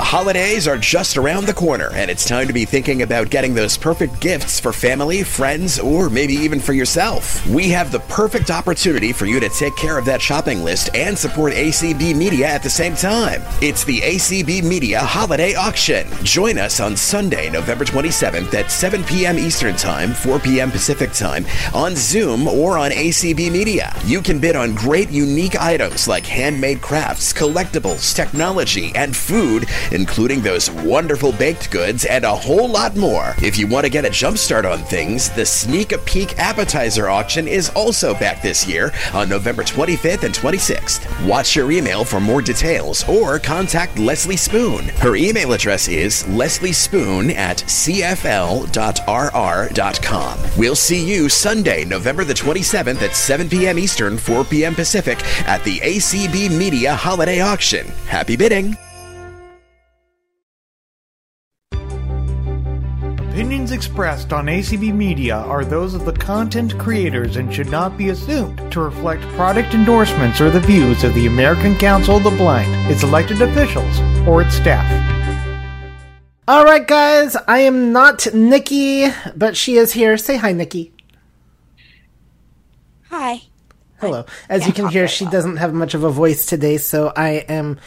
The holidays are just around the corner, and it's time to be thinking about getting those perfect gifts for family, friends, or maybe even for yourself. We have the perfect opportunity for you to take care of that shopping list and support ACB Media at the same time. It's the ACB Media Holiday Auction. Join us on Sunday, November 27th at 7 p.m. Eastern Time, 4 p.m. Pacific Time, on Zoom or on ACB Media. You can bid on great, unique items like handmade crafts, collectibles, technology, and food, including those wonderful baked goods and a whole lot more. If you want to get a jump start on things, the Sneak a Peek Appetizer Auction is also back this year on November 25th and 26th. Watch your email for more details or contact Leslie Spoon. Her email address is lesliespoon@cfl.rr.com. We'll see you Sunday, November the 27th at 7 p.m. Eastern, 4 p.m. Pacific at the ACB Media Holiday Auction. Happy bidding! Opinions expressed on ACB Media are those of the content creators and should not be assumed to reflect product endorsements or the views of the American Council of the Blind, its elected officials, or its staff. Alright guys, I am not Nikki, but she is here. Say hi, Nikki. Hi. Hello. As you can hear, she doesn't have much of a voice today, so I am...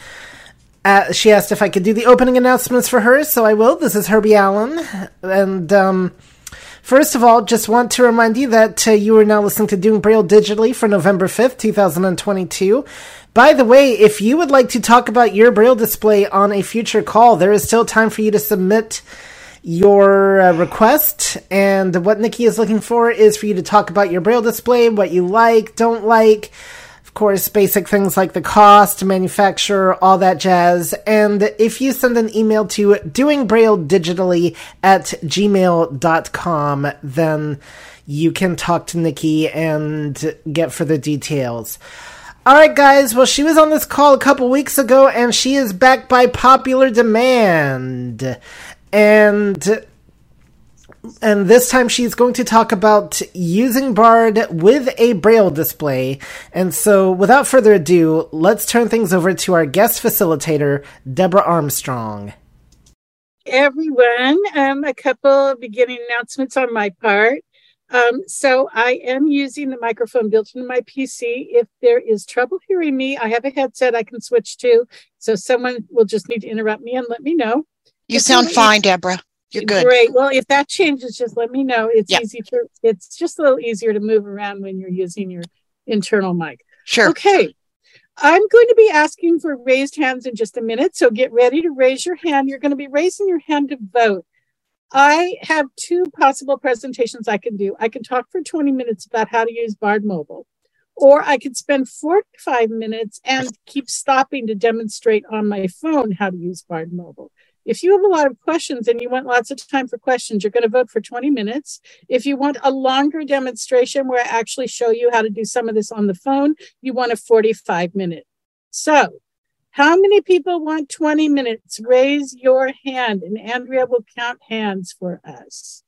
she asked if I could do the opening announcements for her, so I will. This is Herbie Allen. And first of all, just want to remind you that you are now listening to Doing Braille Digitally for November 5th, 2022. By the way, if you would like to talk about your Braille display on a future call, there is still time for you to submit your request. And what Nikki is looking for is for you to talk about your Braille display, what you like, don't like. Of course, basic things like the cost, manufacturer, all that jazz. And if you send an email to doingbraillegitally@gmail.com, then you can talk to Nikki and get further details. All right, guys. Well, she was on this call a couple weeks ago, and she is back by popular demand. And this time she's going to talk about using Bard with a Braille display. And so, without further ado, let's turn things over to our guest facilitator, Deborah Armstrong. Everyone, a couple beginning announcements on my part. So I am using the microphone built into my PC. If there is trouble hearing me, I have a headset I can switch to. So someone will just need to interrupt me and let me know. You sound fine, Deborah. You're good. Great. Well, if that changes, just let me know. It's easy to, it's just a little easier to move around when you're using your internal mic. Sure. Okay. I'm going to be asking for raised hands in just a minute. So get ready to raise your hand. You're going to be raising your hand to vote. I have two possible presentations I can do. I can talk for 20 minutes about how to use Bard Mobile, or I could spend 45 minutes and keep stopping to demonstrate on my phone how to use Bard Mobile. If you have a lot of questions and you want lots of time for questions, you're going to vote for 20 minutes. If you want a longer demonstration where I actually show you how to do some of this on the phone, you want a 45-minute. So how many people want 20 minutes? Raise your hand, and Andrea will count hands for us.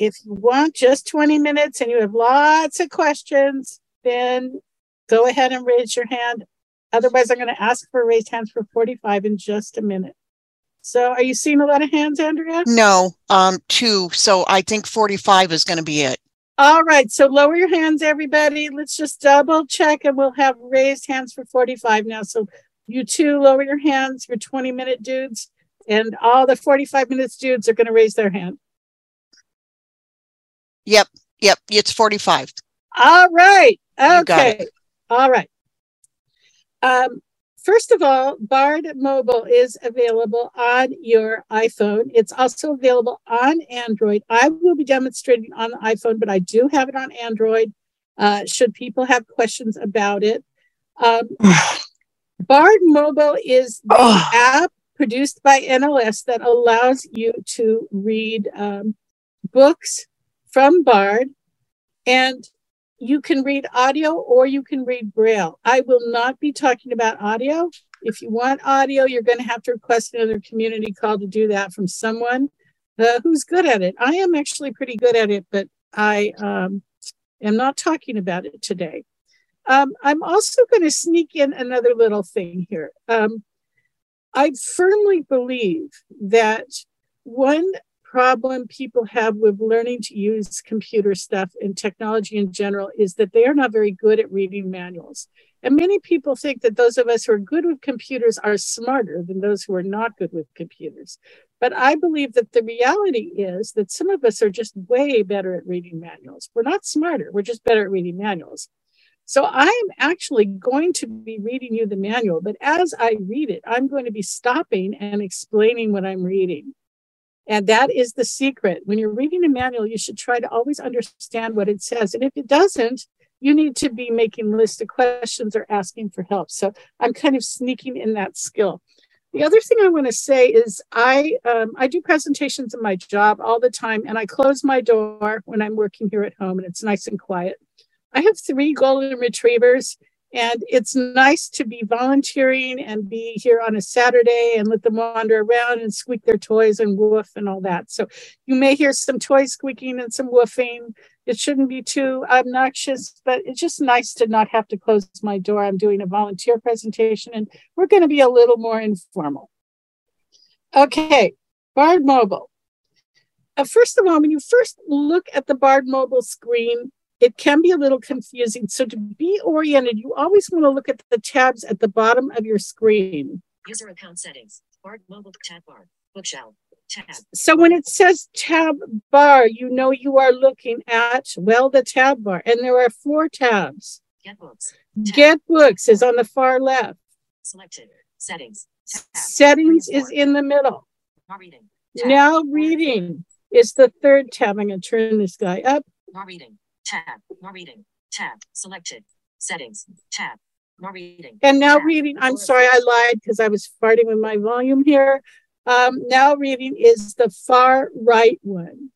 If you want just 20 minutes and you have lots of questions, then go ahead and raise your hand. Otherwise, I'm going to ask for raised hands for 45 in just a minute. So are you seeing a lot of hands, Andrea? No, two. So I think 45 is going to be it. All right. So lower your hands, everybody. Let's just double check, and we'll have raised hands for 45 now. So you two lower your hands, your 20-minute dudes, and all the 45-minute dudes are going to raise their hand. Yep. It's 45. All right. Okay. All right. First of all, Bard Mobile is available on your iPhone. It's also available on Android. I will be demonstrating on the iPhone, but I do have it on Android, should people have questions about it. Bard Mobile is the app produced by NLS that allows you to read books from Bard, and you can read audio or you can read Braille. I will not be talking about audio. If you want audio, you're going to have to request another community call to do that from someone who's good at it. I am actually pretty good at it, but I am not talking about it today. I'm also going to sneak in another little thing here. I firmly believe that one problem people have with learning to use computer stuff and technology in general is that they are not very good at reading manuals. And many people think that those of us who are good with computers are smarter than those who are not good with computers. But I believe that the reality is that some of us are just way better at reading manuals. We're not smarter, we're just better at reading manuals. So I am actually going to be reading you the manual, but as I read it, I'm going to be stopping and explaining what I'm reading. And that is the secret. When you're reading a manual, you should try to always understand what it says. And if it doesn't, you need to be making lists of questions or asking for help. So I'm kind of sneaking in that skill. The other thing I want to say is I do presentations in my job all the time, and I close my door when I'm working here at home, and it's nice and quiet. I have 3 golden retrievers, and it's nice to be volunteering and be here on a Saturday and let them wander around and squeak their toys and woof and all that. So you may hear some toy squeaking and some woofing. It shouldn't be too obnoxious, but it's just nice to not have to close my door. I'm doing a volunteer presentation, and we're going to be a little more informal. Okay, Bard Mobile. First of all, when you first look at the Bard Mobile screen, it can be a little confusing. So to be oriented, you always want to look at the tabs at the bottom of your screen. User account settings, Bard Mobile tab bar, bookshelf, tab. So when it says tab bar, you know you are looking at, well, the tab bar. And there are 4 tabs. Get books. Tab. Get books is on the far left. Selected, settings, tab. Settings is in the middle. Now reading. Tab. Now reading is the 3rd tab. I'm going to turn this guy up. Now reading. Tab, more reading, tab, selected, settings, tab, more reading. And now tab, reading, I'm sorry, I lied because I was farting with my volume here. Now reading is the far right one.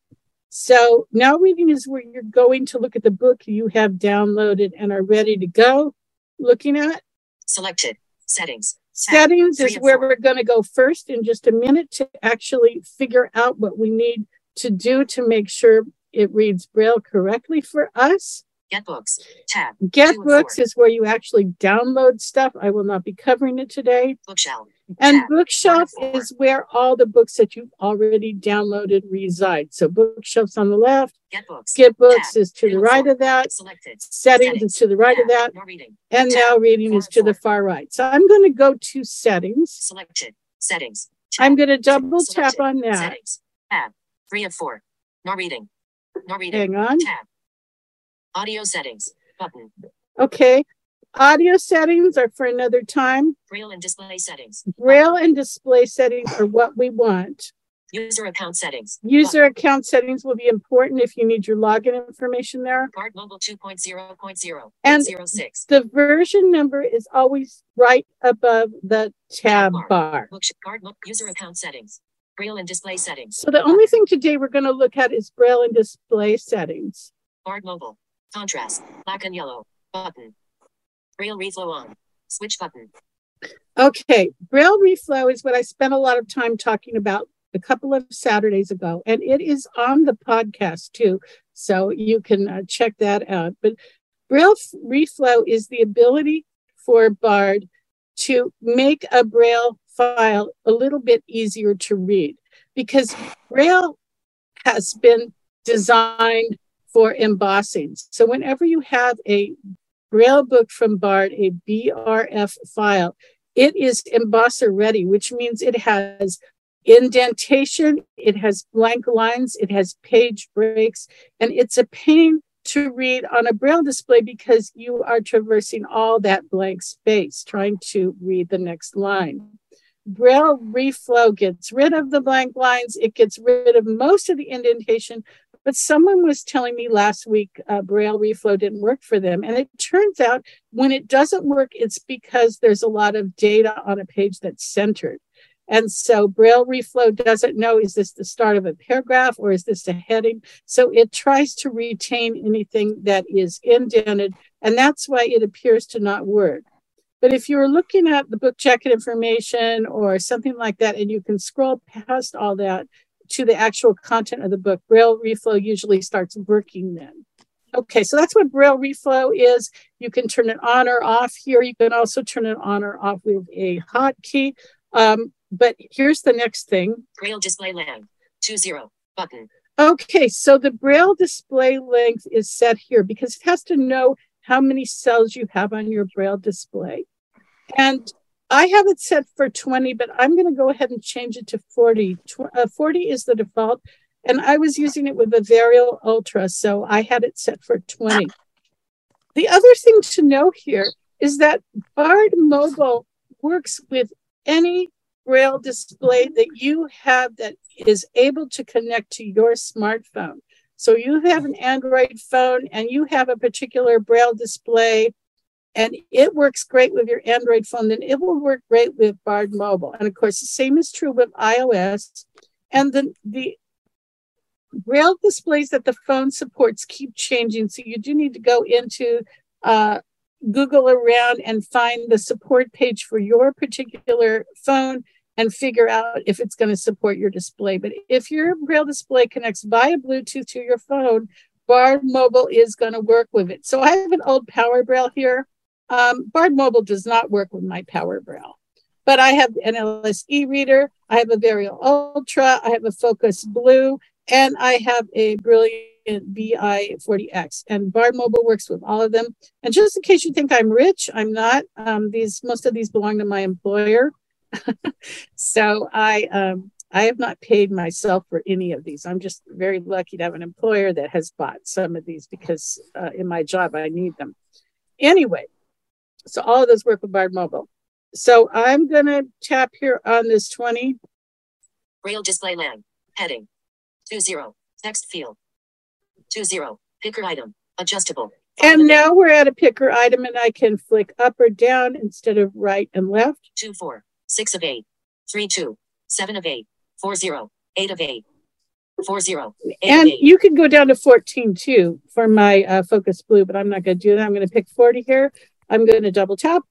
So now reading is where you're going to look at the book you have downloaded and are ready to go looking at. Selected, settings. Tab, settings is where we're going to go first in just a minute to actually figure out what we need to do to make sure it reads Braille correctly for us. Get books, tab. Get books is where you actually download stuff. I will not be covering it today. Bookshelf. And tab, bookshelf is where all the books that you've already downloaded reside. So bookshelf's on the left. Get books. Get books tab, is to the right of that. Selected. Settings is to the right tab, of that. No reading. And tab, now reading is to the far right. So I'm going to go to settings. Selected. Settings. Tab, I'm going to double selected, tap on that. Settings. Tab. 3 of 4. No reading. No reading. Hang on. Tab. Audio settings. Button. Okay. Audio settings are for another time. Braille and display settings. Braille and display settings are what we want. User account settings. User button. Account settings will be important if you need your login information there. Bard Mobile 2.0.0. And 06. The version number is always right above the tab bar. User account settings. Braille and display settings. So the only thing today we're going to look at is Braille and display settings. Bard Mobile. Contrast. Black and yellow. Button. Braille reflow on. Switch button. Okay. Braille reflow is what I spent a lot of time talking about a couple of Saturdays ago. And it is on the podcast too. So you can check that out. But Braille reflow is the ability for Bard to make a Braille file a little bit easier to read, because Braille has been designed for embossing. So whenever you have a Braille book from Bard, a BRF file, it is embosser ready, which means it has indentation, it has blank lines, it has page breaks, and it's a pain to read on a Braille display because you are traversing all that blank space trying to read the next line. Braille reflow gets rid of the blank lines. It gets rid of most of the indentation. But someone was telling me last week Braille reflow didn't work for them. And it turns out when it doesn't work, it's because there's a lot of data on a page that's centered. And so Braille reflow doesn't know, is this the start of a paragraph or is this a heading? So it tries to retain anything that is indented. And that's why it appears to not work. But if you're looking at the book jacket information or something like that, and you can scroll past all that to the actual content of the book. Braille reflow usually starts working then. Okay, so that's what Braille reflow is. You can turn it on or off here. You can also turn it on or off with a hotkey. But here's the next thing. Braille display length, 20 button. Okay, so the Braille display length is set here because it has to know how many cells you have on your Braille display. And I have it set for 20, but I'm going to go ahead and change it to 40. 40 is the default. And I was using it with a Vario Ultra, so I had it set for 20. The other thing to know here is that Bard Mobile works with any Braille display that you have that is able to connect to your smartphone. So you have an Android phone and you have a particular Braille display and it works great with your Android phone, then it will work great with Bard Mobile. And of course, the same is true with iOS. And the Braille displays that the phone supports keep changing. So you do need to go into Google around and find the support page for your particular phone and figure out if it's going to support your display. But if your Braille display connects via Bluetooth to your phone, Bard Mobile is going to work with it. So I have an old Power Braille here. Bard Mobile does not work with my Power Braille. But I have an LSE reader. I have a Vario Ultra. I have a Focus Blue. And I have a Brilliant BI40X, and Bard Mobile works with all of them. And just in case you think I'm rich, I'm not. Most of these belong to my employer. So I have not paid myself for any of these. I'm just very lucky to have an employer that has bought some of these because in my job, I need them. Anyway, so all of those work with Bard Mobile. So I'm going to tap here on this 20. Braille display land, heading. 20 text field. 20 picker item adjustable. And now we're at a picker item, and I can flick up or down instead of right and left. 2 4 6 of 8 3 2 7 of 8 4 0 8 of 8 4 0 8 and of 8. You can go down to 14 too for my Focus Blue, but I'm not going to do that. I'm going to pick 40 here. I'm going to double tap.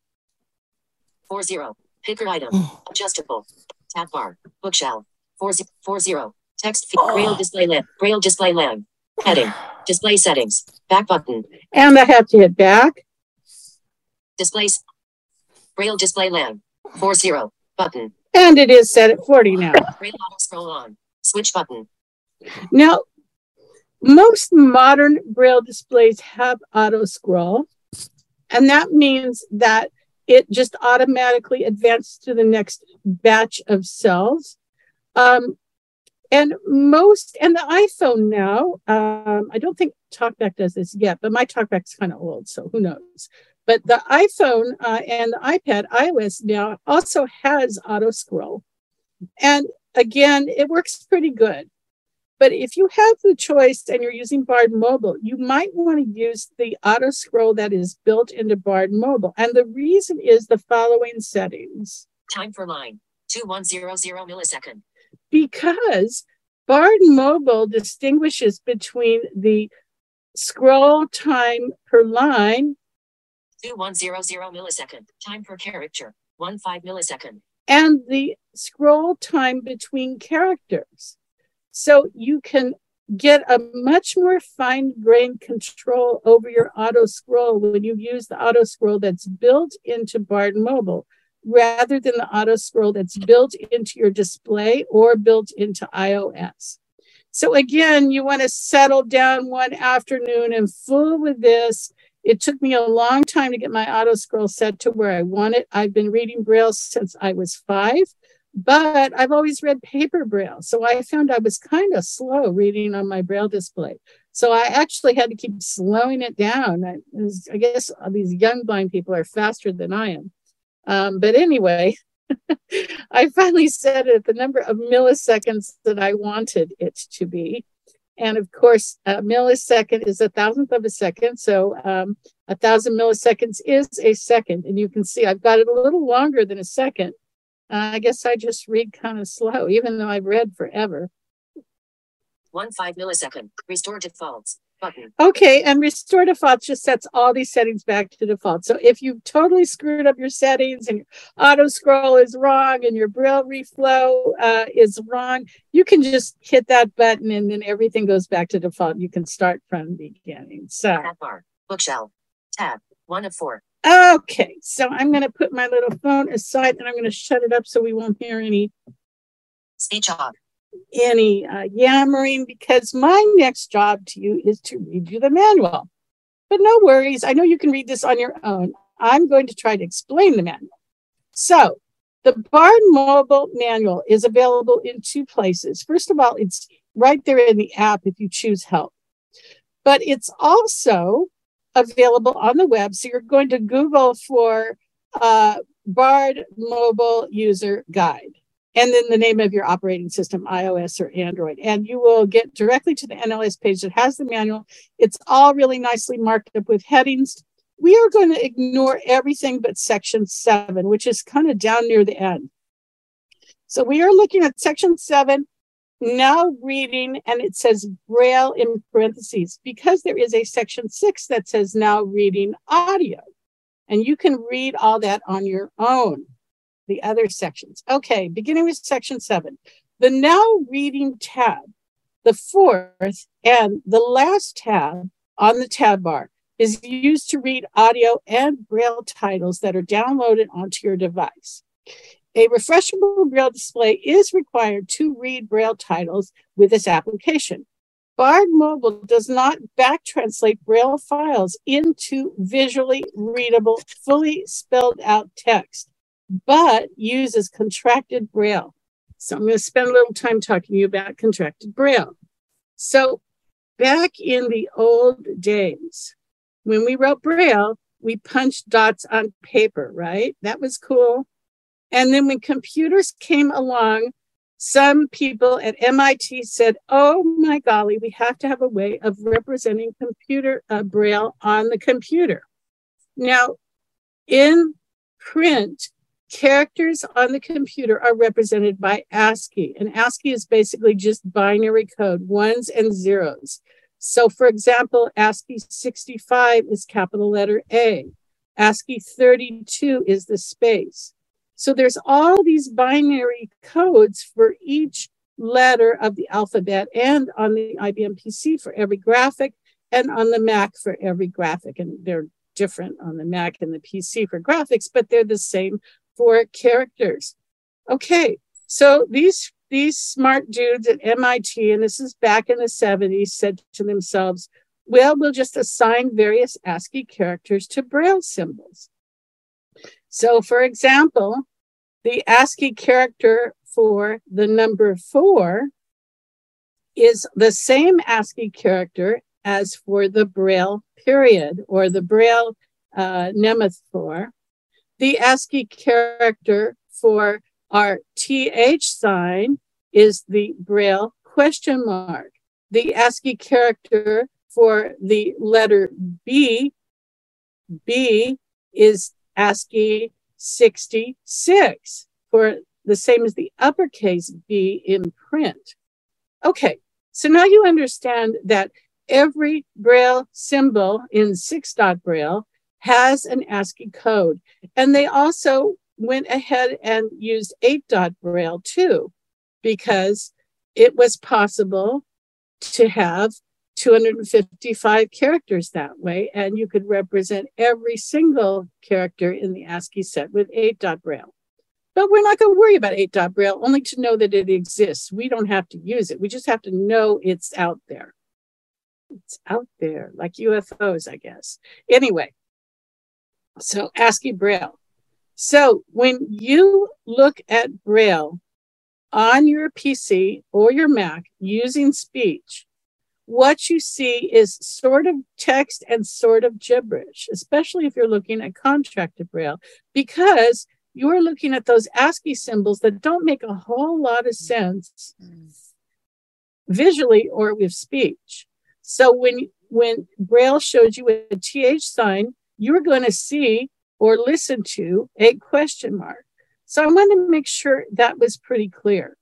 4 0 picker item adjustable tab bar bookshelf 4 4 0. Text field, Braille display land, Braille display land, heading, display settings, back button. And I have to hit back. Displays, Braille display land, 40, button. And it is set at 40 now. Braille auto scroll on, switch button. Now, most modern Braille displays have auto scroll. And that means that it just automatically advances to the next batch of cells. And the iPhone now, I don't think TalkBack does this yet, but my TalkBack's kind of old, so who knows. But the iPhone and the iPad, iOS now also has auto scroll. And again, it works pretty good. But if you have the choice and you're using Bard Mobile, you might want to use the auto scroll that is built into Bard Mobile. And the reason is the following settings. Time for line, 2100 millisecond. Because Bard Mobile distinguishes between the scroll time per line. 2100 millisecond. Time per character. 15 millisecond. And the scroll time between characters. So you can get a much more fine-grained control over your auto scroll when you use the auto scroll that's built into Bard Mobile, rather than the auto scroll that's built into your display or built into iOS. So again, you want to settle down one afternoon and fool with this. It took me a long time to get my auto scroll set to where I want it. I've been reading Braille since I was 5, but I've always read paper Braille. So I found I was kind of slow reading on my Braille display. So I actually had to keep slowing it down. I guess these young blind people are faster than I am. But anyway, I finally set it at the number of milliseconds that I wanted it to be. And of course, a millisecond is 1,000th of a second. So 1,000 milliseconds is a second. And you can see I've got it a little longer than a second. I guess I just read kind of slow, even though I've read forever. 15 millisecond. Restore defaults. Okay, and restore defaults just sets all these settings back to default. So if you've totally screwed up your settings and your auto scroll is wrong and your Braille reflow is wrong, you can just hit that button and then everything goes back to default. You can start from the beginning. So bar, bookshelf, tab, 1 of 4. Okay, so I'm going to put my little phone aside and I'm going to shut it up so we won't hear any speech off. Any yammering, because my next job to you is to read you the manual. But no worries, I know you can read this on your own. I'm going to try to explain the manual. So the Bard Mobile manual is available in 2 places. First of all, it's right there in the app if you choose help. But it's also available on the web. So you're going to Google for Bard Mobile User Guide, and then the name of your operating system, iOS or Android. And you will get directly to the NLS page that has the manual. It's all really nicely marked up with headings. We are going to ignore everything but section 7, which is kind of down near the end. So we are looking at section 7, now reading, and it says Braille in parentheses, because there is a section 6 that says now reading audio. And you can read all that on your own. The other sections. Okay, beginning with section 7, the now reading tab, the 4th and the last tab on the tab bar is used to read audio and Braille titles that are downloaded onto your device. A refreshable Braille display is required to read Braille titles with this application. Bard Mobile does not back translate Braille files into visually readable, fully spelled out text, but uses contracted Braille. So I'm going to spend a little time talking to you about contracted Braille. So back in the old days, when we wrote Braille, we punched dots on paper, right? That was cool. And then when computers came along, some people at MIT said, oh my golly, we have to have a way of representing computer Braille on the computer. Now, in print, characters on the computer are represented by ASCII, and ASCII is basically just binary code, 1s and 0s. So for example, ASCII 65 is capital letter A. ASCII 32 is the space. So there's all these binary codes for each letter of the alphabet, and on the IBM PC for every graphic, and on the Mac for every graphic. And they're different on the Mac and the PC for graphics, but they're the same for characters. Okay, so these smart dudes at MIT, and this is back in the 70s, said to themselves, well, we'll just assign various ASCII characters to Braille symbols. So for example, the ASCII character for the number 4 is the same ASCII character as for the Braille period or the Braille nemaphore. The ASCII character for our TH sign is the Braille question mark. The ASCII character for the letter B, B is ASCII 66, for the same as the uppercase B in print. Okay, so now you understand that every Braille symbol in 6-dot Braille has an ASCII code. And they also went ahead and used 8-dot Braille too, because it was possible to have 255 characters that way. And you could represent every single character in the ASCII set with 8-dot Braille. But we're not going to worry about 8-dot Braille, only to know that it exists. We don't have to use it. We just have to know it's out there. It's out there, like UFOs, I guess. Anyway. So ASCII Braille. So when you look at Braille on your PC or your Mac using speech, what you see is sort of text and sort of gibberish, especially if you're looking at contracted Braille, because you are looking at those ASCII symbols that don't make a whole lot of sense visually or with speech. So when Braille shows you a TH sign, you're going to see or listen to a question mark. So I want to make sure that was pretty clear.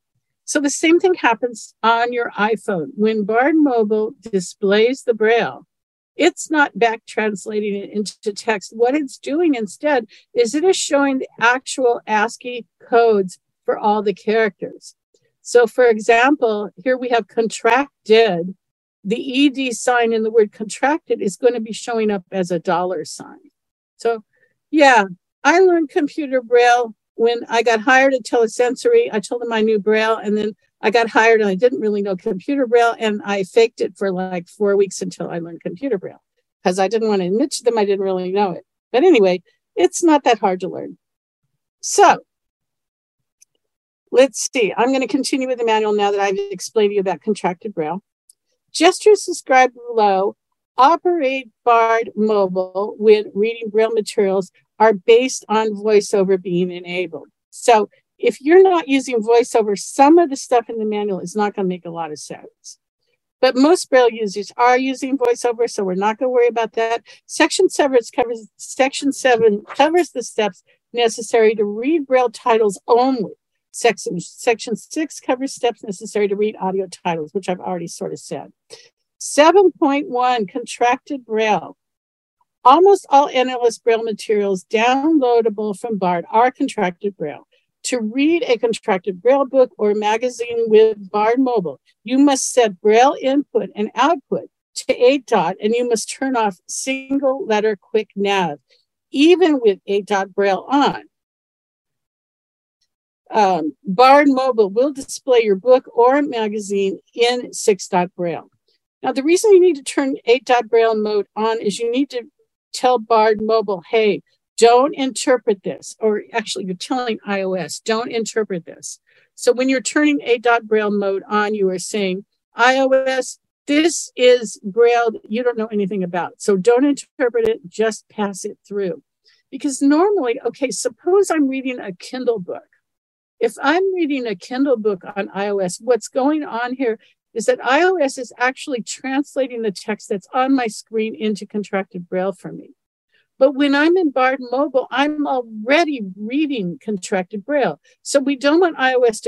So the same thing happens on your iPhone. When Bard Mobile displays the Braille, it's not back translating it into text. What it's doing instead is it is showing the actual ASCII codes for all the characters. So for example, here we have contracted. The ED sign in the word contracted is going to be showing up as a dollar sign. So yeah, I learned computer Braille when I got hired at Telesensory. I told them I knew Braille, and then I got hired and I didn't really know computer Braille, and I faked it for like 4 weeks until I learned computer Braille because I didn't want to admit to them I didn't really know it. But anyway, it's not that hard to learn. So let's see. I'm going to continue with the manual now that I've explained to you about contracted Braille. Gestures described below operate Bard Mobile when reading Braille materials are based on VoiceOver being enabled. So if you're not using VoiceOver, some of the stuff in the manual is not going to make a lot of sense. But most Braille users are using VoiceOver, so we're not going to worry about that. Section 7 covers the steps necessary to read Braille titles only. Section 6 covers steps necessary to read audio titles, which I've already sort of said. 7.1, contracted Braille. Almost all NLS Braille materials downloadable from Bard are contracted Braille. To read a contracted Braille book or magazine with Bard Mobile, you must set Braille input and output to 8-dot, and you must turn off single letter quick nav, even with 8-dot Braille on. Bard Mobile will display your book or magazine in 6-dot Braille. Now, the reason you need to turn 8-dot Braille mode on is you need to tell Bard Mobile, hey, don't interpret this. Or actually, you're telling iOS, don't interpret this. So when you're turning 8-dot Braille mode on, you are saying, iOS, this is Braille that you don't know anything about. So don't interpret it, just pass it through. Because normally, okay, suppose I'm reading a Kindle book. If I'm reading a Kindle book on iOS, what's going on here is that iOS is actually translating the text that's on my screen into contracted Braille for me. But when I'm in Bard Mobile, I'm already reading contracted Braille. So we don't want iOS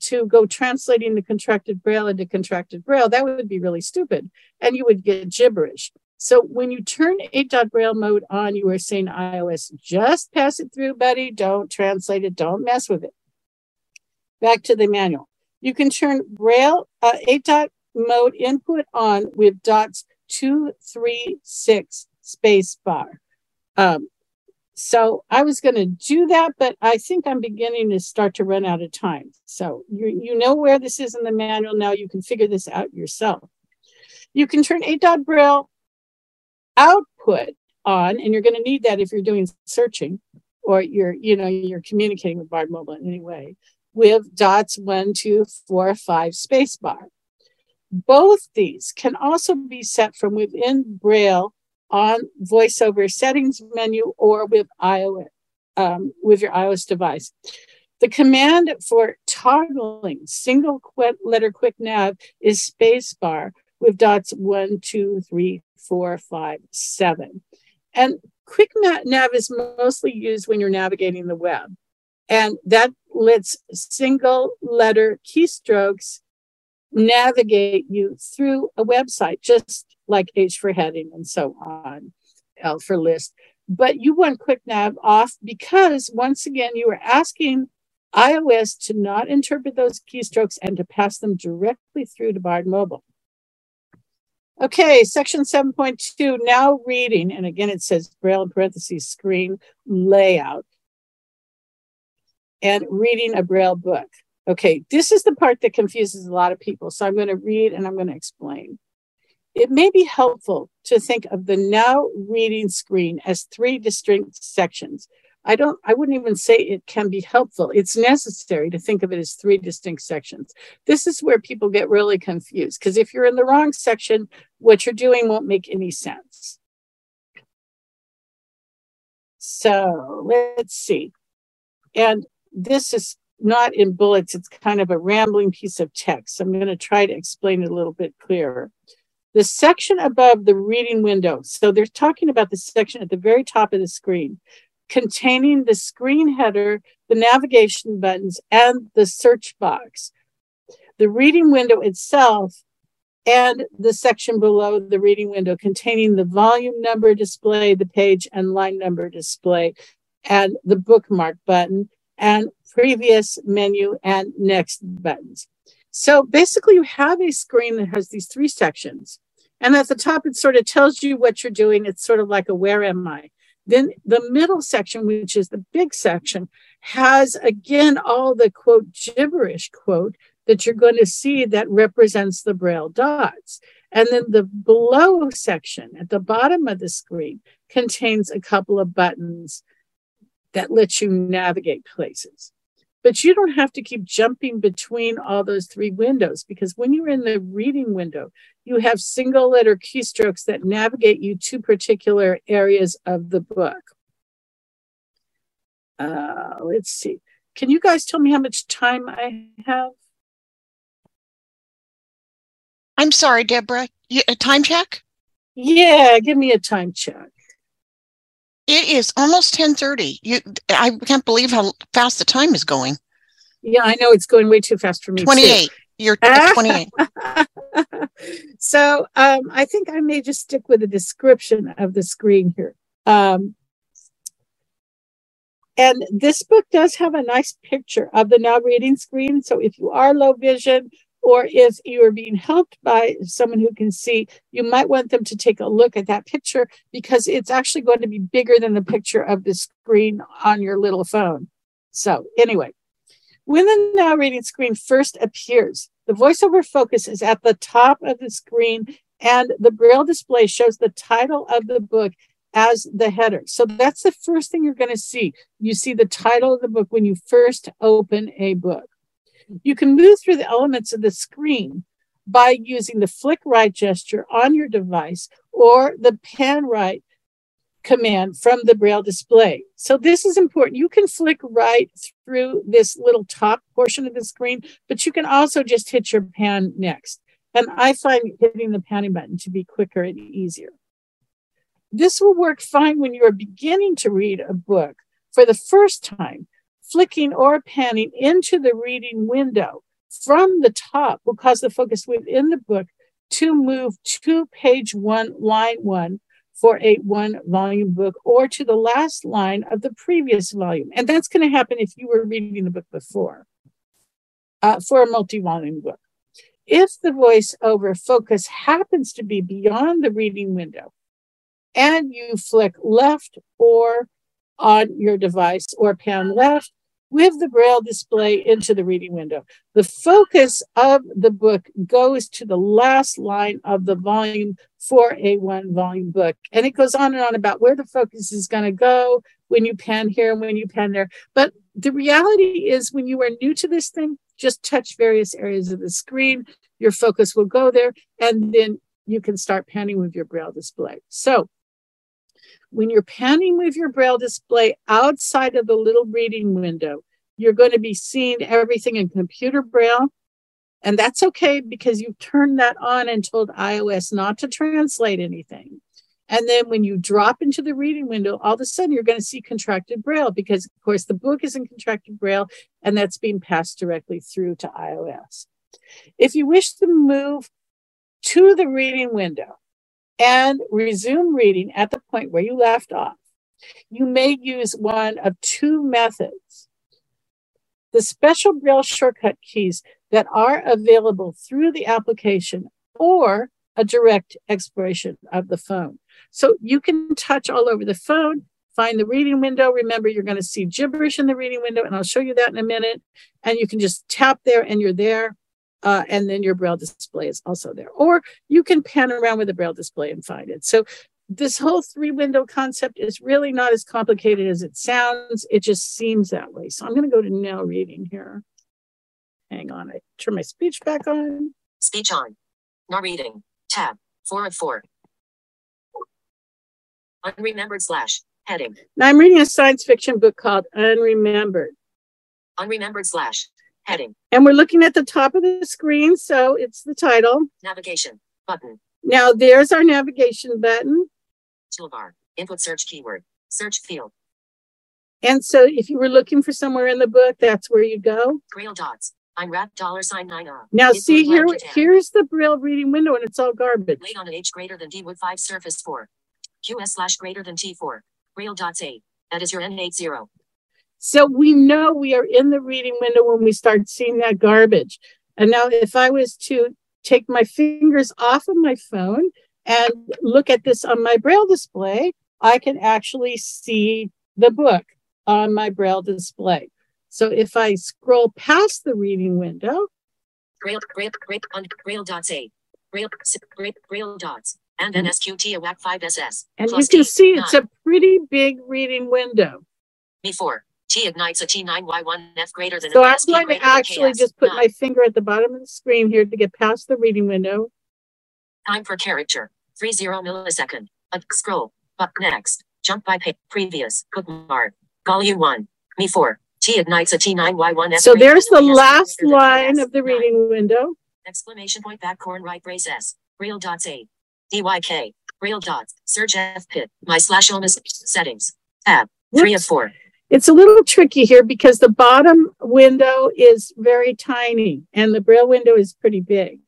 to go translating the contracted Braille into contracted Braille. That would be really stupid, and you would get gibberish. So when you turn 8-dot Braille mode on, you are saying, iOS, just pass it through, buddy. Don't translate it. Don't mess with it. Back to the manual. You can turn Braille 8-dot mode input on with dots 2, 3, 6 space bar. So I was going to do that, but I think I'm beginning to start to run out of time. So you know where this is in the manual now. You can figure this out yourself. You can turn 8-dot Braille output on, and you're going to need that if you're doing searching or you're communicating with Bard Mobile in any way, with dots 1, 2, 4, 5 spacebar. Both these can also be set from within Braille on VoiceOver settings menu or with iOS, with your iOS device. The command for toggling single letter quick nav is spacebar with dots 1, 2, 3, 4, 5, 7. And quick nav is mostly used when you're navigating the web. And that lets single letter keystrokes navigate you through a website, just like H for heading and so on, L for list. But you want quick nav off because once again, you are asking iOS to not interpret those keystrokes and to pass them directly through to Bard Mobile. Okay, section 7.2, now reading. And again, it says Braille in parentheses screen layout. And reading a Braille book. Okay, this is the part that confuses a lot of people. So I'm going to read and I'm going to explain. It may be helpful to think of the now reading screen as 3 distinct sections. I wouldn't even say it can be helpful. It's necessary to think of it as 3 distinct sections. This is where people get really confused because if you're in the wrong section, what you're doing won't make any sense. So let's see. And this is not in bullets. It's kind of a rambling piece of text. I'm going to try to explain it a little bit clearer. The section above the reading window, so they're talking about the section at the very top of the screen, containing the screen header, the navigation buttons, and the search box. the reading window itself and the section below the reading window containing the volume number display, the page and line number display, and the bookmark button, and previous menu and next buttons. So basically you have a screen that has these three sections. And at the top, it sort of tells you what you're doing. It's sort of like a where am I? Then the middle section, which is the big section, has, again, all the, quote, gibberish, quote, that you're going to see that represents the Braille dots. And then the below section at the bottom of the screen contains a couple of buttons that lets you navigate places. But you don't have to keep jumping between all those three windows, because when you're in the reading window, you have single letter keystrokes that navigate you to particular areas of the book. Let's see. Can you guys tell me how much time I have? I'm sorry, Deborah. A time check? Yeah, give me a time check. It is almost 10:30. I can't believe how fast the time is going. Yeah, I know it's going way too fast for me. 28. Too. You're 28. So I think I may just stick with the description of the screen here. And this book does have a nice picture of the now reading screen. So if you are low vision, or if you are being helped by someone who can see, you might want them to take a look at that picture, because it's actually going to be bigger than the picture of the screen on your little phone. So anyway, when the now reading screen first appears, the VoiceOver focus is at the top of the screen, and the Braille display shows the title of the book as the header. So that's the first thing you're going to see. You see the title of the book when you first open a book. You can move through the elements of the screen by using the flick right gesture on your device or the pan right command from the Braille display. So this is important. You can flick right through this little top portion of the screen, but you can also just hit your pan next. And I find hitting the panning button to be quicker and easier. This will work fine when you are beginning to read a book for the first time. Flicking or panning into the reading window from the top will cause the focus within the book to move to page one, line one for a one volume book, or to the last line of the previous volume. And that's going to happen if you were reading the book before for a multi-volume book. If the VoiceOver focus happens to be beyond the reading window and you flick left or on your device or pan left with the Braille display into the reading window, the focus of the book goes to the last line of the volume for a one volume book. And it goes on and on about where the focus is going to go when you pan here and when you pan there. But the reality is, when you are new to this thing, just touch various areas of the screen. Your focus will go there, and then you can start panning with your Braille display. So when you're panning with your Braille display outside of the little reading window, you're going to be seeing everything in computer Braille. And that's okay, because you've turned that on and told iOS not to translate anything. And then when you drop into the reading window, all of a sudden you're going to see contracted Braille, because of course the book is in contracted Braille, and that's being passed directly through to iOS. If you wish to move to the reading window and resume reading at the point where you left off, you may use one of two methods. The special Braille shortcut keys that are available through the application, or a direct exploration of the phone. So you can touch all over the phone, find the reading window. Remember, you're going to see gibberish in the reading window, and I'll show you that in a minute. And you can just tap there and you're there. And then your Braille display is also there. Or you can pan around with the Braille display and find it. So this whole three window concept is really not as complicated as it sounds. It just seems that way. So I'm going to go to now reading here. Hang on. I turn my speech back on. Speech on. Now reading. Tab. 4 of 4. Unremembered / heading. Now I'm reading a science fiction book called Unremembered. Unremembered / heading. And we're looking at the top of the screen, so it's the title. Navigation button. Now there's our navigation button. Toolbar. Input search keyword. Search field. And so if you were looking for somewhere in the book, that's where you go. Braille dots. Unwrap $9R. Now it's see here, here's the Braille reading window and it's all garbage. Laid on an H greater than D wood 5 surface 4. QS / greater than T4. Braille dots 8. That is your N80. So we know we are in the reading window when we start seeing that garbage. And now if I was to take my fingers off of my phone and look at this on my Braille display, I can actually see the book on my Braille display. So if I scroll past the reading window, Braille dots A, Braille dots, and then SQT AWAC 5SS. And you can see it's a pretty big reading window. Before T ignites a T9Y1F greater than. So I'm going to actually just put my finger at the bottom of the screen here to get past the reading window. Time per character 30 millisecond. Scroll. But next. Jump by page. Previous. Bookmark. Volume 1. Me4. T ignites a T9Y1F. So there's the last line of the reading window. Exclamation point back corn right brace S. Braille dots A. DYK. Braille dots. Search F pit. My / almost settings. Tab. 3 of 4. It's a little tricky here because the bottom window is very tiny and the Braille window is pretty big.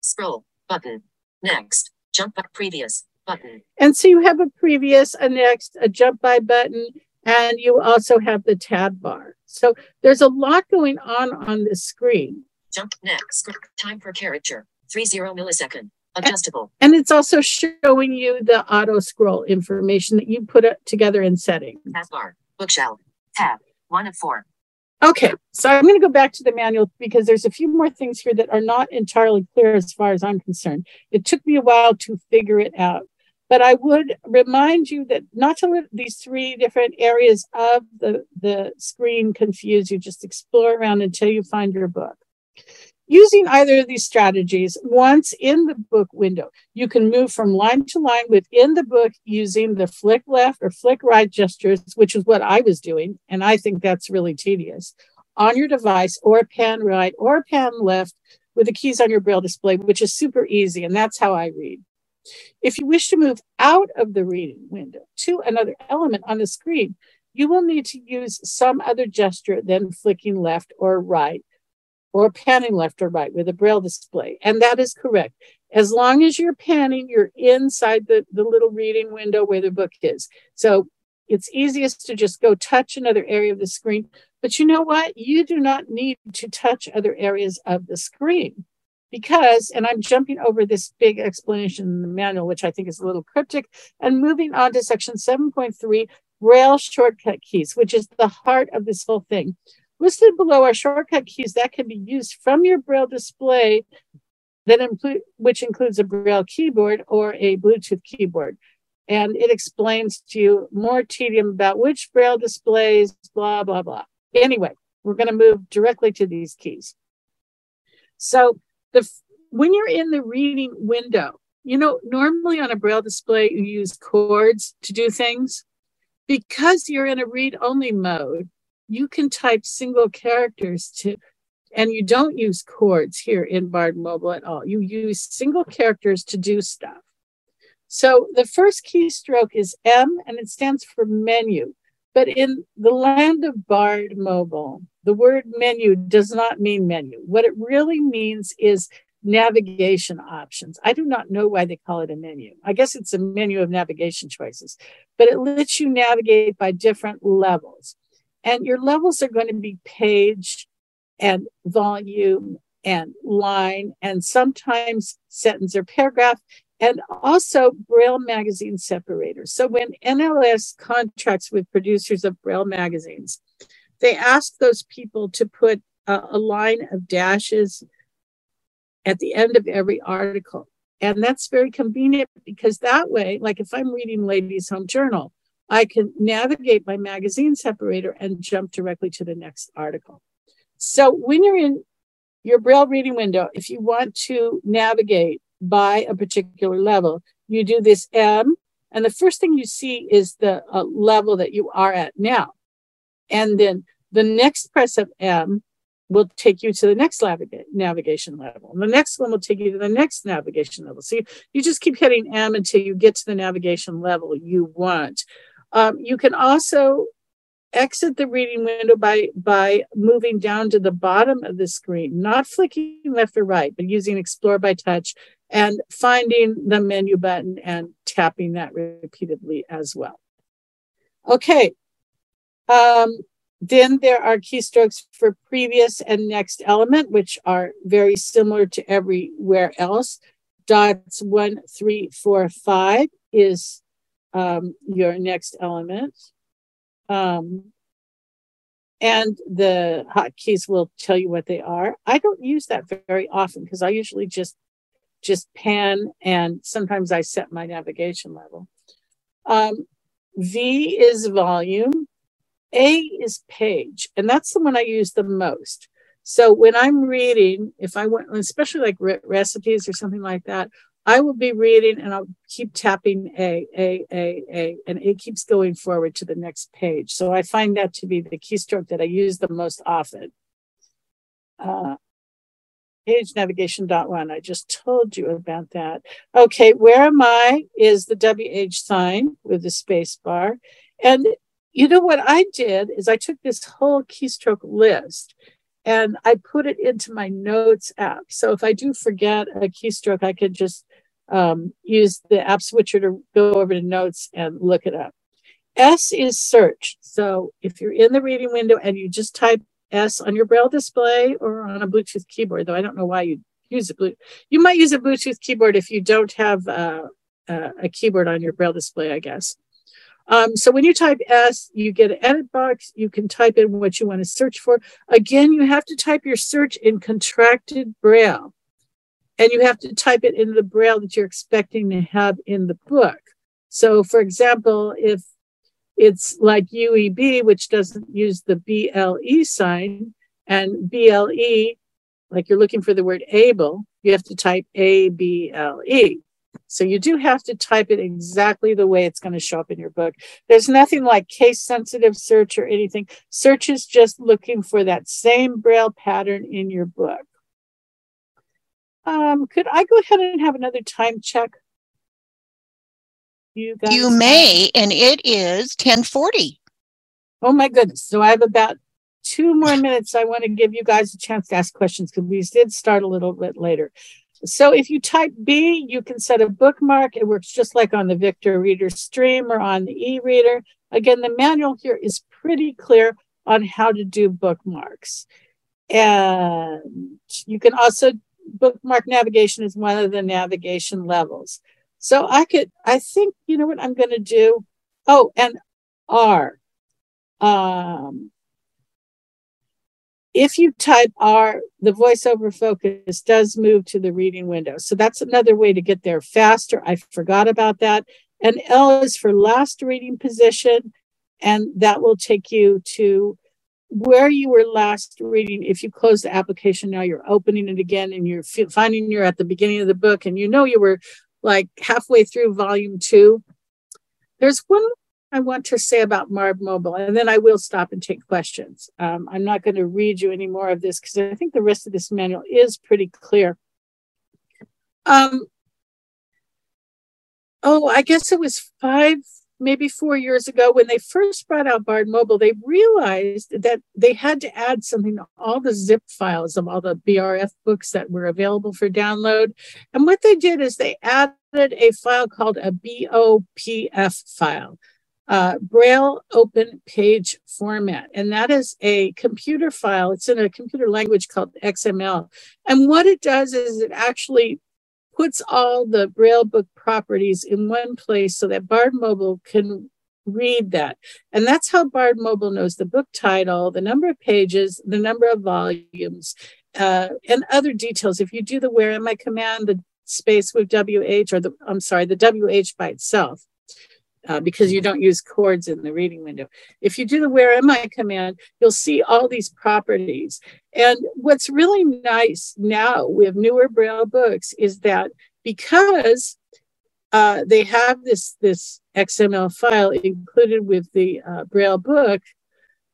Scroll. Button. Next. Jump by previous. Button. And so you have a previous, a next, a jump by button, and you also have the tab bar. So there's a lot going on this screen. Jump next. Time per character. 30 millisecond. Adjustable. And it's also showing you the auto scroll information that you put together in settings. Tab bar. Bookshelf. Tab. 1 of 4. Okay. So I'm going to go back to the manual because there's a few more things here that are not entirely clear as far as I'm concerned. It took me a while to figure it out. But I would remind you that not to let these three different areas of the screen confuse you. Just explore around until you find your book. Using either of these strategies, once in the book window, you can move from line to line within the book using the flick left or flick right gestures, which is what I was doing, and I think that's really tedious, on your device, or pan right or pan left with the keys on your Braille display, which is super easy, and that's how I read. If you wish to move out of the reading window to another element on the screen, you will need to use some other gesture than flicking left or right, or panning left or right with a Braille display. And that is correct. As long as you're panning, you're inside the little reading window where the book is. So it's easiest to just go touch another area of the screen. But you know what? You do not need to touch other areas of the screen because, and I'm jumping over this big explanation in the manual, which I think is a little cryptic, and moving on to section 7.3, Braille shortcut keys, which is the heart of this whole thing. Listed below are shortcut keys that can be used from your Braille display, that which includes a Braille keyboard or a Bluetooth keyboard. And it explains to you more tedium about which Braille displays, blah, blah, blah. Anyway, we're going to move directly to these keys. So when you're in the reading window, you know, normally on a Braille display, you use chords to do things. Because you're in a read-only mode, you can type single characters and you don't use chords here in Bard Mobile at all. You use single characters to do stuff. So the first keystroke is M, and it stands for menu. But in the land of Bard Mobile, the word menu does not mean menu. What it really means is navigation options. I do not know why they call it a menu. I guess it's a menu of navigation choices, but it lets you navigate by different levels. And your levels are going to be page and volume and line and sometimes sentence or paragraph, and also Braille magazine separators. So when NLS contracts with producers of Braille magazines, they ask those people to put a line of dashes at the end of every article. And that's very convenient because that way, like if I'm reading Ladies Home Journal, I can navigate my magazine separator and jump directly to the next article. So when you're in your Braille reading window, if you want to navigate by a particular level, you do this M, and the first thing you see is the level that you are at now. And then the next press of M will take you to the next navigation level. And the next one will take you to the next navigation level. So you just keep hitting M until you get to the navigation level you want. You can also exit the reading window by moving down to the bottom of the screen, not flicking left or right, but using Explore by Touch and finding the menu button and tapping that repeatedly as well. Okay. Then there are keystrokes for previous and next element, which are very similar to everywhere else. Dots 1, 3, 4, 5 is your next element. And the hotkeys will tell you what they are. I don't use that very often because I usually just pan, and sometimes I set my navigation level. V is volume. A is page, and that's the one I use the most. So when I'm reading, if I want, especially like recipes or something like that, I will be reading and I'll keep tapping A, and it keeps going forward to the next page. So I find that to be the keystroke that I use the most often. Page navigation .1, I just told you about that. Okay, where am I is the WH sign with the space bar. And you know what I did is I took this whole keystroke list and I put it into my notes app. So if I do forget a keystroke, I could just use the app switcher to go over to notes and look it up. S is search. So if you're in the reading window and you just type S on your Braille display or on a Bluetooth keyboard, though I don't know why you use a Bluetooth. You might use a Bluetooth keyboard if you don't have a keyboard on your Braille display, I guess. So when you type S, you get an edit box. You can type in what you want to search for. Again, you have to type your search in contracted Braille. And you have to type it in the Braille that you're expecting to have in the book. So for example, if it's like UEB, which doesn't use the BLE sign, and BLE, like you're looking for the word able, you have to type ABLE. So you do have to type it exactly the way it's going to show up in your book. There's nothing like case-sensitive search or anything. Search is just looking for that same Braille pattern in your book. Could I go ahead and have another time check? You guys? You may, and it is 10:40. Oh, my goodness. So I have about 2 more minutes. I want to give you guys a chance to ask questions because we did start a little bit later. So if you type B, you can set a bookmark. It works just like on the Victor Reader Stream or on the e-reader. Again, the manual here is pretty clear on how to do bookmarks. And you can also bookmark navigation is one of the navigation levels. So I think, you know what I'm going to do? Oh, and R. If you type R, the VoiceOver focus does move to the reading window. So that's another way to get there faster. I forgot about that. And L is for last reading position. And that will take you to where you were last reading. If you close the application now, you're opening it again and you're finding you're at the beginning of the book and you know you were like halfway through volume 2. There's one I want to say about Bard Mobile, and then I will stop and take questions. I'm not going to read you any more of this because I think the rest of this manual is pretty clear. I guess it was 5, maybe 4 years ago when they first brought out Bard Mobile, they realized that they had to add something to all the zip files of all the BRF books that were available for download. And what they did is they added a file called a BOPF file. Braille Open Page Format. And that is a computer file. It's in a computer language called XML. And what it does is it actually puts all the Braille book properties in one place so that Bard Mobile can read that. And that's how Bard Mobile knows the book title, the number of pages, the number of volumes, and other details. If you do the where am I command, the space with WH, or the WH by itself, because you don't use chords in the reading window. If you do the where am I command, you'll see all these properties. And what's really nice now with newer Braille books is that because they have this XML file included with the Braille book,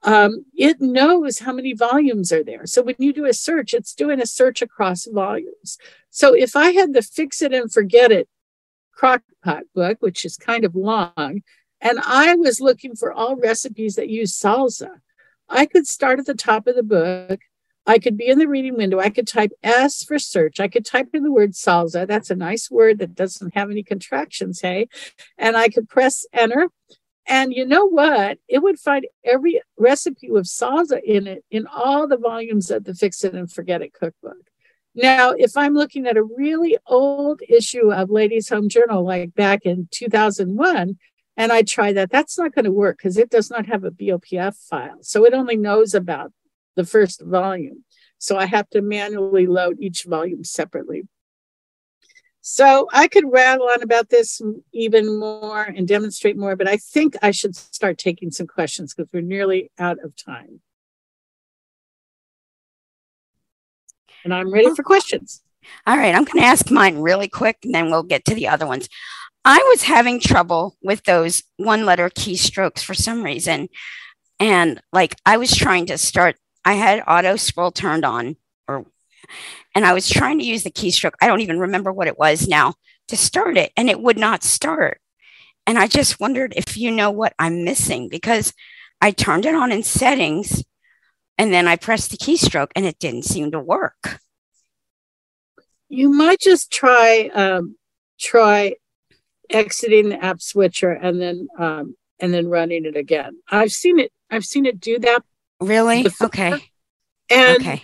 it knows how many volumes are there. So when you do a search, it's doing a search across volumes. So if I had the Fix It and Forget It Crockpot book, which is kind of long, And I was looking for all recipes that use salsa. I could start at the top of the book. I could be in the reading window. I could type S for search. I could type in the word salsa. That's a nice word that doesn't have any contractions, hey? And I could press enter. And you know what? It would find every recipe with salsa in it in all the volumes of the Fix It and Forget It cookbook. Now, if I'm looking at a really old issue of Ladies Home Journal, like back in 2001, and I try that, that's not going to work because it does not have a BOPF file. So it only knows about the first volume. So I have to manually load each volume separately. So I could rattle on about this even more and demonstrate more, but I think I should start taking some questions because we're nearly out of time. And I'm ready for questions. All right, I'm going to ask mine really quick and then we'll get to the other ones. I was having trouble with those one-letter keystrokes for some reason. And like I was trying to start, I had auto scroll turned on, and I was trying to use the keystroke. I don't even remember what it was now to start it, and it would not start. And I just wondered if you know what I'm missing, because I turned it on in settings and then I pressed the keystroke and it didn't seem to work. You might just try exiting the app switcher and then running it again. I've seen it do that. Really? Before. Okay. And okay.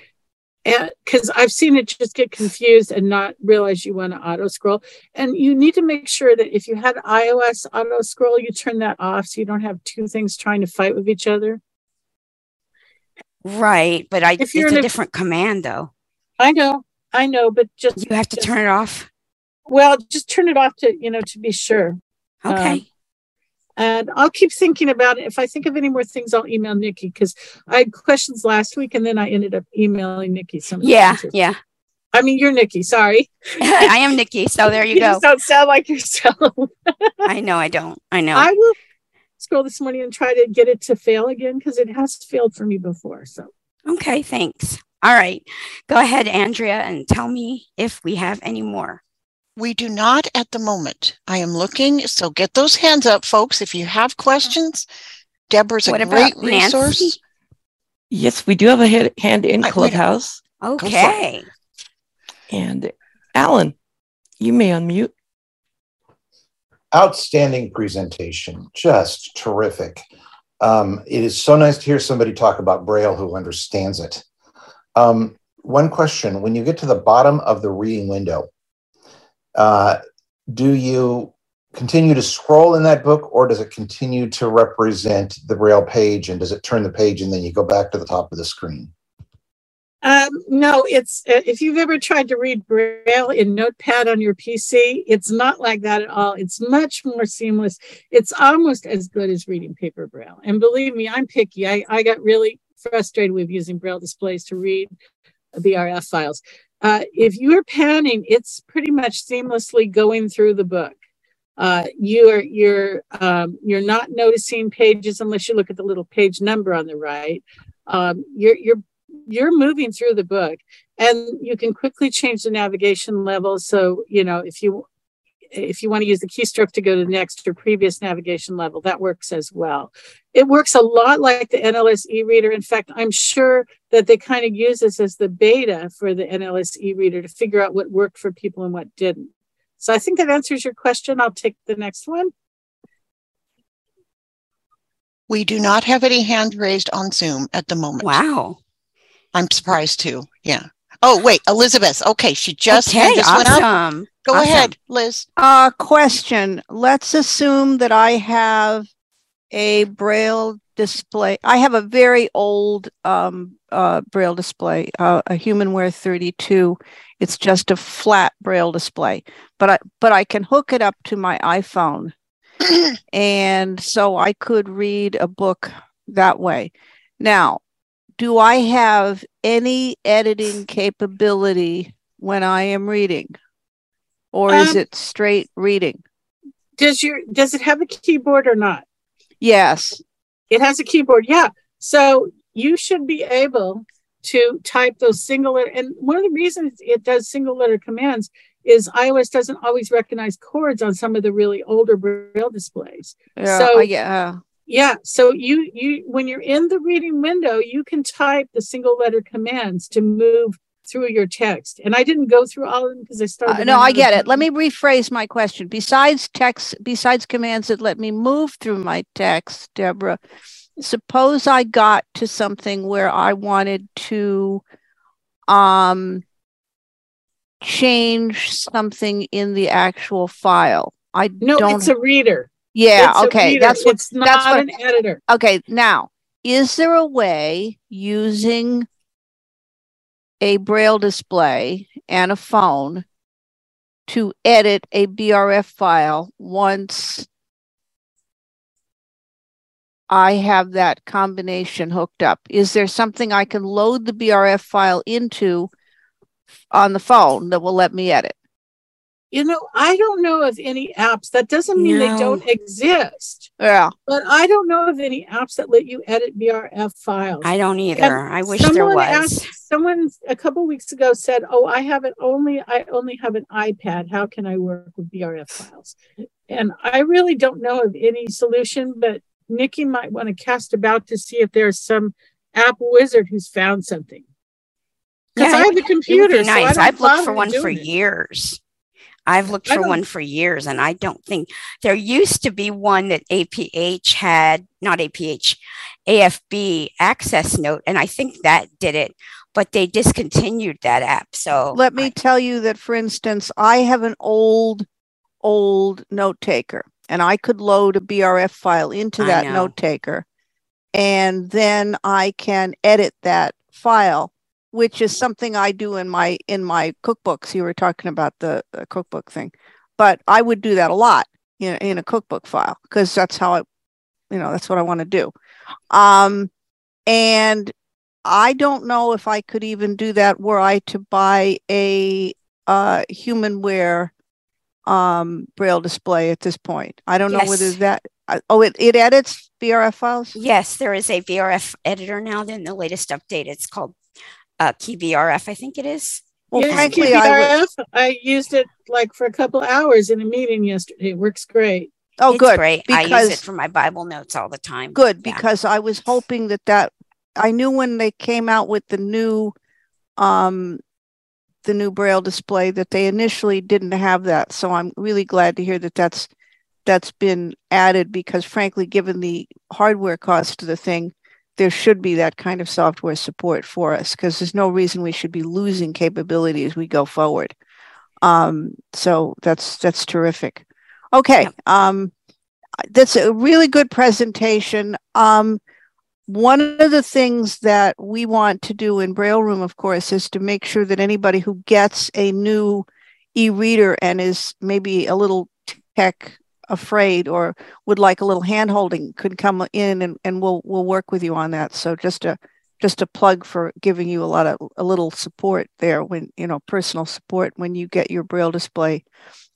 Because I've seen it just get confused and not realize you want to auto scroll. And you need to make sure that if you had iOS auto scroll, you turn that off so you don't have two things trying to fight with each other. Right, but it's a different command though. I know, but just you have to turn it off. Well, just turn it off to be sure. Okay. And I'll keep thinking about it. If I think of any more things, I'll email Nikki because I had questions last week and then I ended up emailing Nikki. Yeah. I mean, you're Nikki. Sorry. I am Nikki. So there you go. You don't sound like yourself. I know. I don't. I know. I will scroll this morning and try to get it to fail again because it has failed for me before. So. Okay. Thanks. All right. Go ahead, Andrea, and tell me if we have any more. We do not at the moment. I am looking, so get those hands up, folks, if you have questions. Deborah's a great resource. Nancy? Yes, we do have a hand in Clubhouse. Okay. And Alan, you may unmute. Outstanding presentation. Just terrific. It is so nice to hear somebody talk about Braille who understands it. One question, when you get to the bottom of the reading window, do you continue to scroll in that book, or does it continue to represent the Braille page, and does it turn the page and then you go back to the top of the screen? No, it's if you've ever tried to read Braille in Notepad on your PC, it's not like that at all. It's much more seamless. It's almost as good as reading paper Braille. And believe me, I'm picky. I got really frustrated with using Braille displays to read BRF files. If you are panning, it's pretty much seamlessly going through the book. You're not noticing pages unless you look at the little page number on the right. You're moving through the book, and you can quickly change the navigation level. So if you want to use the keystroke to go to the next or previous navigation level, that works as well. It works a lot like the NLS reader. In fact, I'm sure that they kind of use this as the beta for the NLS reader to figure out what worked for people and what didn't. So I think that answers your question. I'll take the next one. We do not have any hand raised on Zoom at the moment. Wow. I'm surprised too. Yeah. Oh, wait, Elizabeth. Okay, she just went up. Go ahead, Liz. Question. Let's assume that I have a Braille display. I have a very old Braille display, a HumanWare 32. It's just a flat Braille display, but I can hook it up to my iPhone. And so I could read a book that way. Now, do I have any editing capability when I am reading? Or is it straight reading? Does it have a keyboard or not? Yes. It has a keyboard, yeah. So you should be able to type those single letter. And one of the reasons it does single letter commands is iOS doesn't always recognize chords on some of the really older Braille displays. Yeah, so yeah, so you when you're in the reading window, you can type the single letter commands to move through your text. And I didn't go through all of them because I started. No, I get it. Let me rephrase my question. Besides text, besides commands that let me move through my text, Deborah, suppose I got to something where I wanted to change something in the actual file. No, it's a reader. Yeah, it's okay. That's what, it's not that's what, an editor. Okay, now, is there a way using a Braille display and a phone to edit a BRF file once I have that combination hooked up? Is there something I can load the BRF file into on the phone that will let me edit? You know, I don't know of any apps. That doesn't mean they don't exist. Yeah. But I don't know of any apps that let you edit BRF files. I don't either. And I wish there was. Someone a couple weeks ago said, oh, I only have an iPad. How can I work with BRF files? And I really don't know of any solution, but Nikki might want to cast about to see if there's some app wizard who's found something. Because I have a computer. Nice. So I've looked for one for years. I've looked for one for years, and I don't think there used to be one that APH had, not APH, AFB Access Note, and I think that did it, but they discontinued that app. So let me tell you that, for instance, I have an old note taker, and I could load a BRF file into that note taker, and then I can edit that file, which is something I do in my cookbooks. You were talking about the cookbook thing, but I would do that a lot in a cookbook file because that's how that's what I want to do. And I don't know if I could even do that were I to buy a HumanWare Braille display at this point. I don't know whether that. It edits BRF files. Yes, there is a BRF editor now. Then the latest update. It's called Key VRF, I think it is. Well, yes, frankly, Key VRF, I used it like for a couple hours in a meeting yesterday. It works great. Oh, it's good. Great. I use it for my Bible notes all the time. Good, because I was hoping that I knew when they came out with the new Braille display that they initially didn't have that. So I'm really glad to hear that that's been added because, frankly, given the hardware cost of the thing, there should be that kind of software support for us because there's no reason we should be losing capability as we go forward. So that's terrific. Okay. Yeah. That's a really good presentation. One of the things that we want to do in Braille Room, of course, is to make sure that anybody who gets a new e-reader and is maybe a little tech afraid or would like a little hand holding could come in and we'll work with you on that. So just a plug for giving you a little support there when personal support when you get your Braille display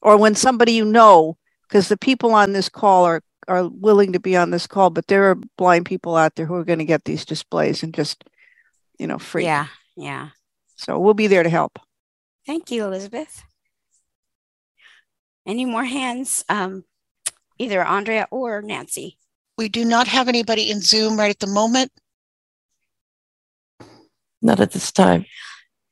or when somebody because the people on this call are willing to be on this call, but there are blind people out there who are going to get these displays and just free. Yeah. So we'll be there to help. Thank you, Elizabeth. Any more hands? Either Andrea or Nancy. We do not have anybody in Zoom right at the moment. Not at this time.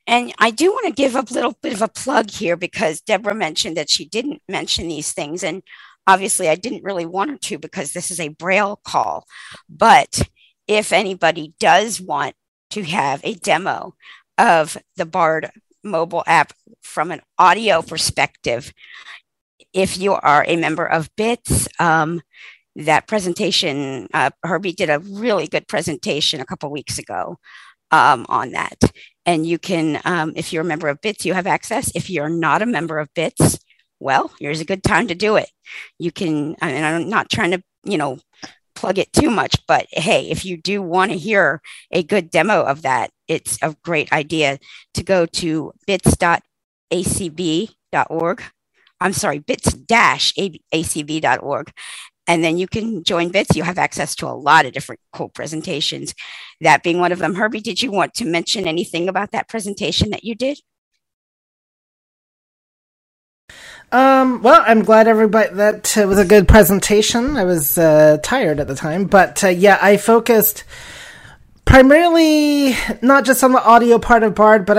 And I do want to give a little bit of a plug here because Deborah mentioned that she didn't mention these things. And obviously I didn't really want her to because this is a Braille call. But if anybody does want to have a demo of the Bard mobile app from an audio perspective, if you are a member of BITS, that presentation, Herbie did a really good presentation a couple weeks ago on that. And you can, if you're a member of BITS, you have access. If you're not a member of BITS, well, here's a good time to do it. You can, and I'm not trying to, plug it too much, but hey, if you do want to hear a good demo of that, it's a great idea to go to bits.acb.org. I'm sorry, bits-acb.org. And then you can join BITS. You have access to a lot of different cool presentations, that being one of them. Herbie, did you want to mention anything about that presentation that you did? Well, I'm glad everybody that was a good presentation. I was tired at the time, but yeah, I focused primarily not just on the audio part of Bard, but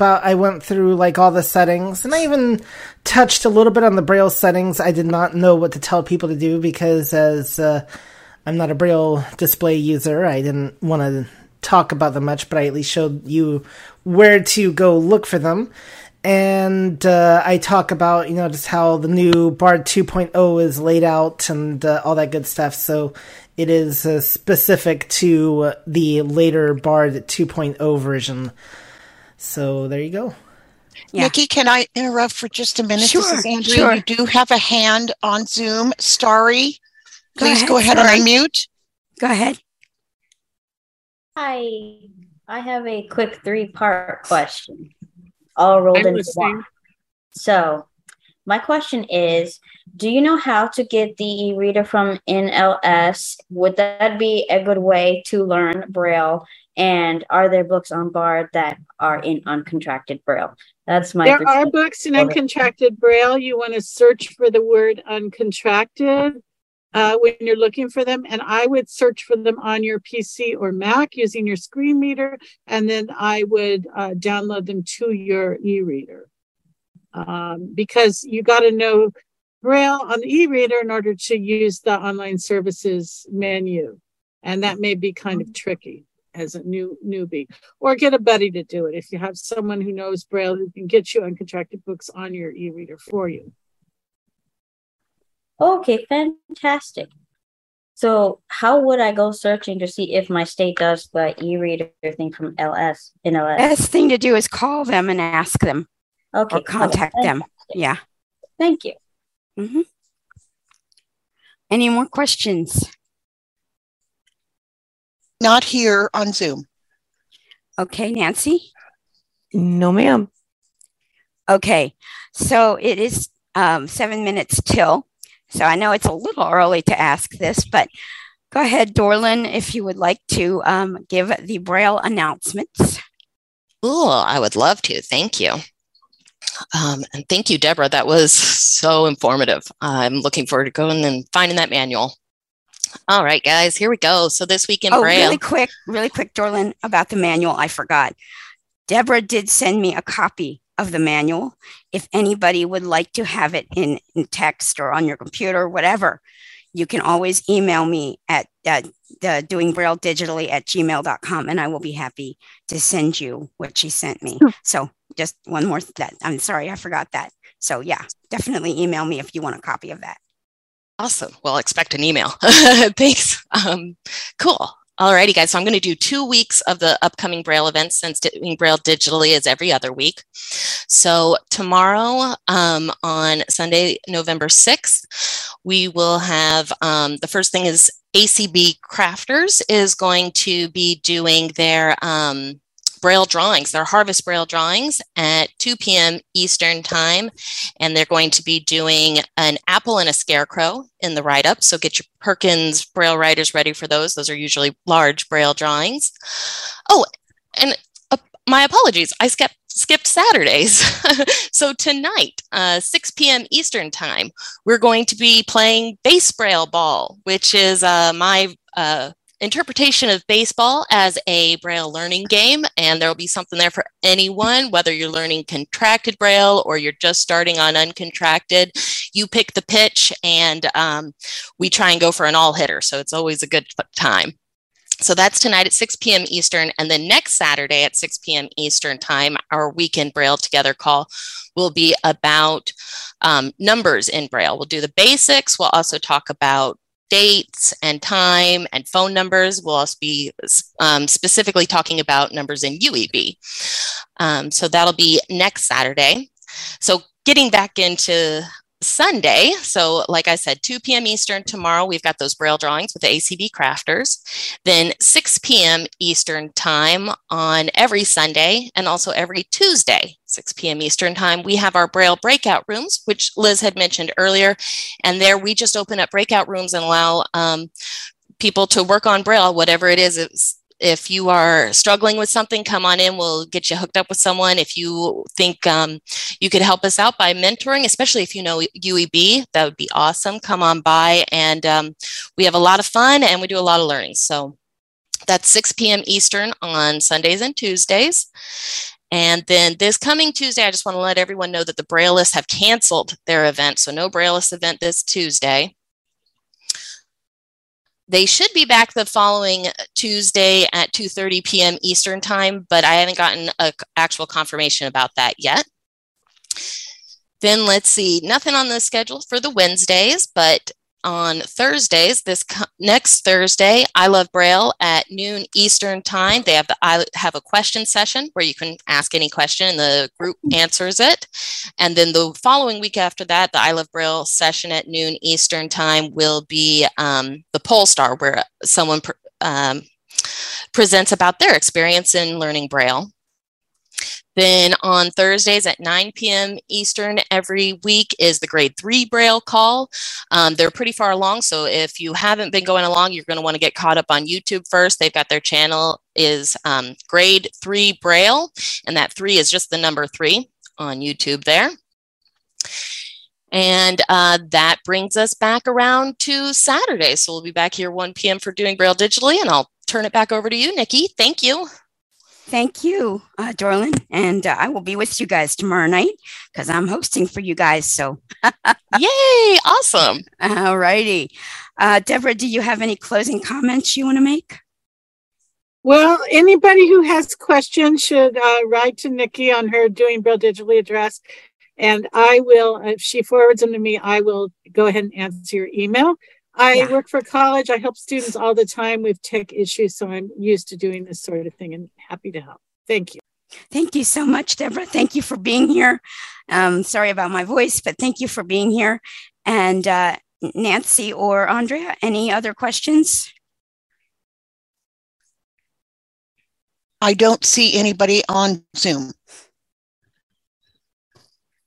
I went through like all the settings, and I even touched a little bit on the Braille settings. I did not know what to tell people to do because as I'm not a Braille display user, I didn't want to talk about them much, but I at least showed you where to go look for them. And I talk about, you know, just how the new Bard 2.0 is laid out and all that good stuff. So it is specific to the later Bard 2.0 version. So there you go. Yeah. Nikki, can I interrupt for just a minute? Sure, this is Andrea. Sure. You do have a hand on Zoom. Starry, please go ahead and unmute. Go ahead. Hi. I have a quick three-part question. All rolled into one. So my question is, do you know how to get the e-reader from NLS? Would that be a good way to learn Braille? And are there books on Bard that are in uncontracted Braille? That's my question. There are books in uncontracted Braille. You want to search for the word uncontracted when you're looking for them. And I would search for them on your PC or Mac using your screen reader. And then I would download them to your e-reader. Because you got to know Braille on the e-reader in order to use the online services menu. And that may be kind of tricky as a newbie. Or get a buddy to do it if you have someone who knows Braille who can get you uncontracted books on your e-reader for you. Okay, fantastic. So how would I go searching to see if my state does the e-reader thing from LS in LS? Best thing to do is call them and ask them. Okay. Or contact them. Yeah. Thank you. Mm-hmm. Any more questions? Not here on Zoom. Okay, Nancy? No, ma'am. Okay, so it is 7 minutes till. So I know it's a little early to ask this, but go ahead, Dorlin, if you would like to give the Braille announcements. Ooh, I would love to. Thank you. And thank you, Deborah. That was so informative. I'm looking forward to going and finding that manual. All right, guys, here we go. So this week in Braille. Oh, really quick, Dorlin, about the manual. I forgot. Deborah did send me a copy of the manual, if anybody would like to have it in text or on your computer, whatever, you can always email me at doingbrailledigitally@gmail.com, and I will be happy to send you what she sent me. So just one more that. I'm sorry, I forgot that. So yeah, definitely email me if you want a copy of that. Awesome. Well, expect an email. Thanks. Cool. Alrighty, guys, so I'm going to do 2 weeks of the upcoming Braille events since Doing Braille Digitally is every other week. So tomorrow on Sunday, November 6th, we will have the first thing is ACB Crafters is going to be doing their Braille drawings, their Harvest Braille drawings at 2 p.m. Eastern time. And they're going to be doing an apple and a scarecrow in the write-up. So get your Perkins Braille writers ready for those. Those are usually large Braille drawings. Oh, and my apologies. I skipped Saturdays. So tonight, 6 p.m. Eastern time, we're going to be playing Base Braille Ball, which is my... interpretation of baseball as a Braille learning game, and there will be something there for anyone, whether you're learning contracted Braille or you're just starting on uncontracted. You pick the pitch, and we try and go for an all-hitter, so it's always a good time. So that's tonight at 6 p.m. Eastern, and then next Saturday at 6 p.m. Eastern time, our weekend Braille Together call will be about numbers in Braille. We'll do the basics. We'll also talk about dates and time and phone numbers. We'll also be specifically talking about numbers in UEB. So that'll be next Saturday. So getting back into Sunday. So like I said, 2 p.m. Eastern tomorrow, we've got those Braille drawings with the ACB Crafters. Then 6 p.m. Eastern time on every Sunday and also every Tuesday, 6 p.m. Eastern time, we have our Braille breakout rooms, which Liz had mentioned earlier. And there we just open up breakout rooms and allow people to work on Braille, whatever it is If you are struggling with something, come on in. We'll get you hooked up with someone. If you think you could help us out by mentoring, especially if you know UEB, that would be awesome. Come on by, and we have a lot of fun and we do a lot of learning. So that's 6 p.m. Eastern on Sundays and Tuesdays. And then this coming Tuesday, I just want to let everyone know that the Braillists have canceled their event. So no Braillists event this Tuesday. They should be back the following Tuesday at 2:30 p.m. Eastern time, but I haven't gotten an actual confirmation about that yet. Then let's see, nothing on the schedule for the Wednesdays, but on Thursdays, this next Thursday, I Love Braille at noon Eastern time. They have the I Have a Question session where you can ask any question and the group answers it. And then the following week after that, the I Love Braille session at noon Eastern time will be the Poll Star, where someone presents about their experience in learning Braille. Then on Thursdays at 9 p.m. Eastern every week is the Grade 3 Braille call. They're pretty far along, so if you haven't been going along, you're going to want to get caught up on YouTube first. They've got their channel is Grade 3 Braille, and that 3 is just the number 3 on YouTube there. And that brings us back around to Saturday. So we'll be back here 1 p.m. for Doing Braille Digitally, and I'll turn it back over to you, Nikki. Thank you. Thank you, Dorlin, and I will be with you guys tomorrow night because I'm hosting for you guys, so. Yay, awesome. All righty. Deborah, do you have any closing comments you want to make? Well, anybody who has questions should write to Nikki on her Doing Braille Digitally address, and I will, if she forwards them to me, I will go ahead and answer your email. I work for college. I help students all the time with tech issues, so I'm used to doing this sort of thing and happy to help. Thank you. Thank you so much, Deborah. Thank you for being here. Sorry about my voice, but thank you for being here. And Nancy or Andrea, any other questions? I don't see anybody on Zoom.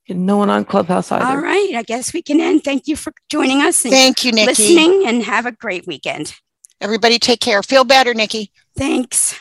And no one on Clubhouse either. All right. I guess we can end. Thank you for joining us. And thank you, Nikki. Listening, and have a great weekend. Everybody take care. Feel better, Nikki. Thanks.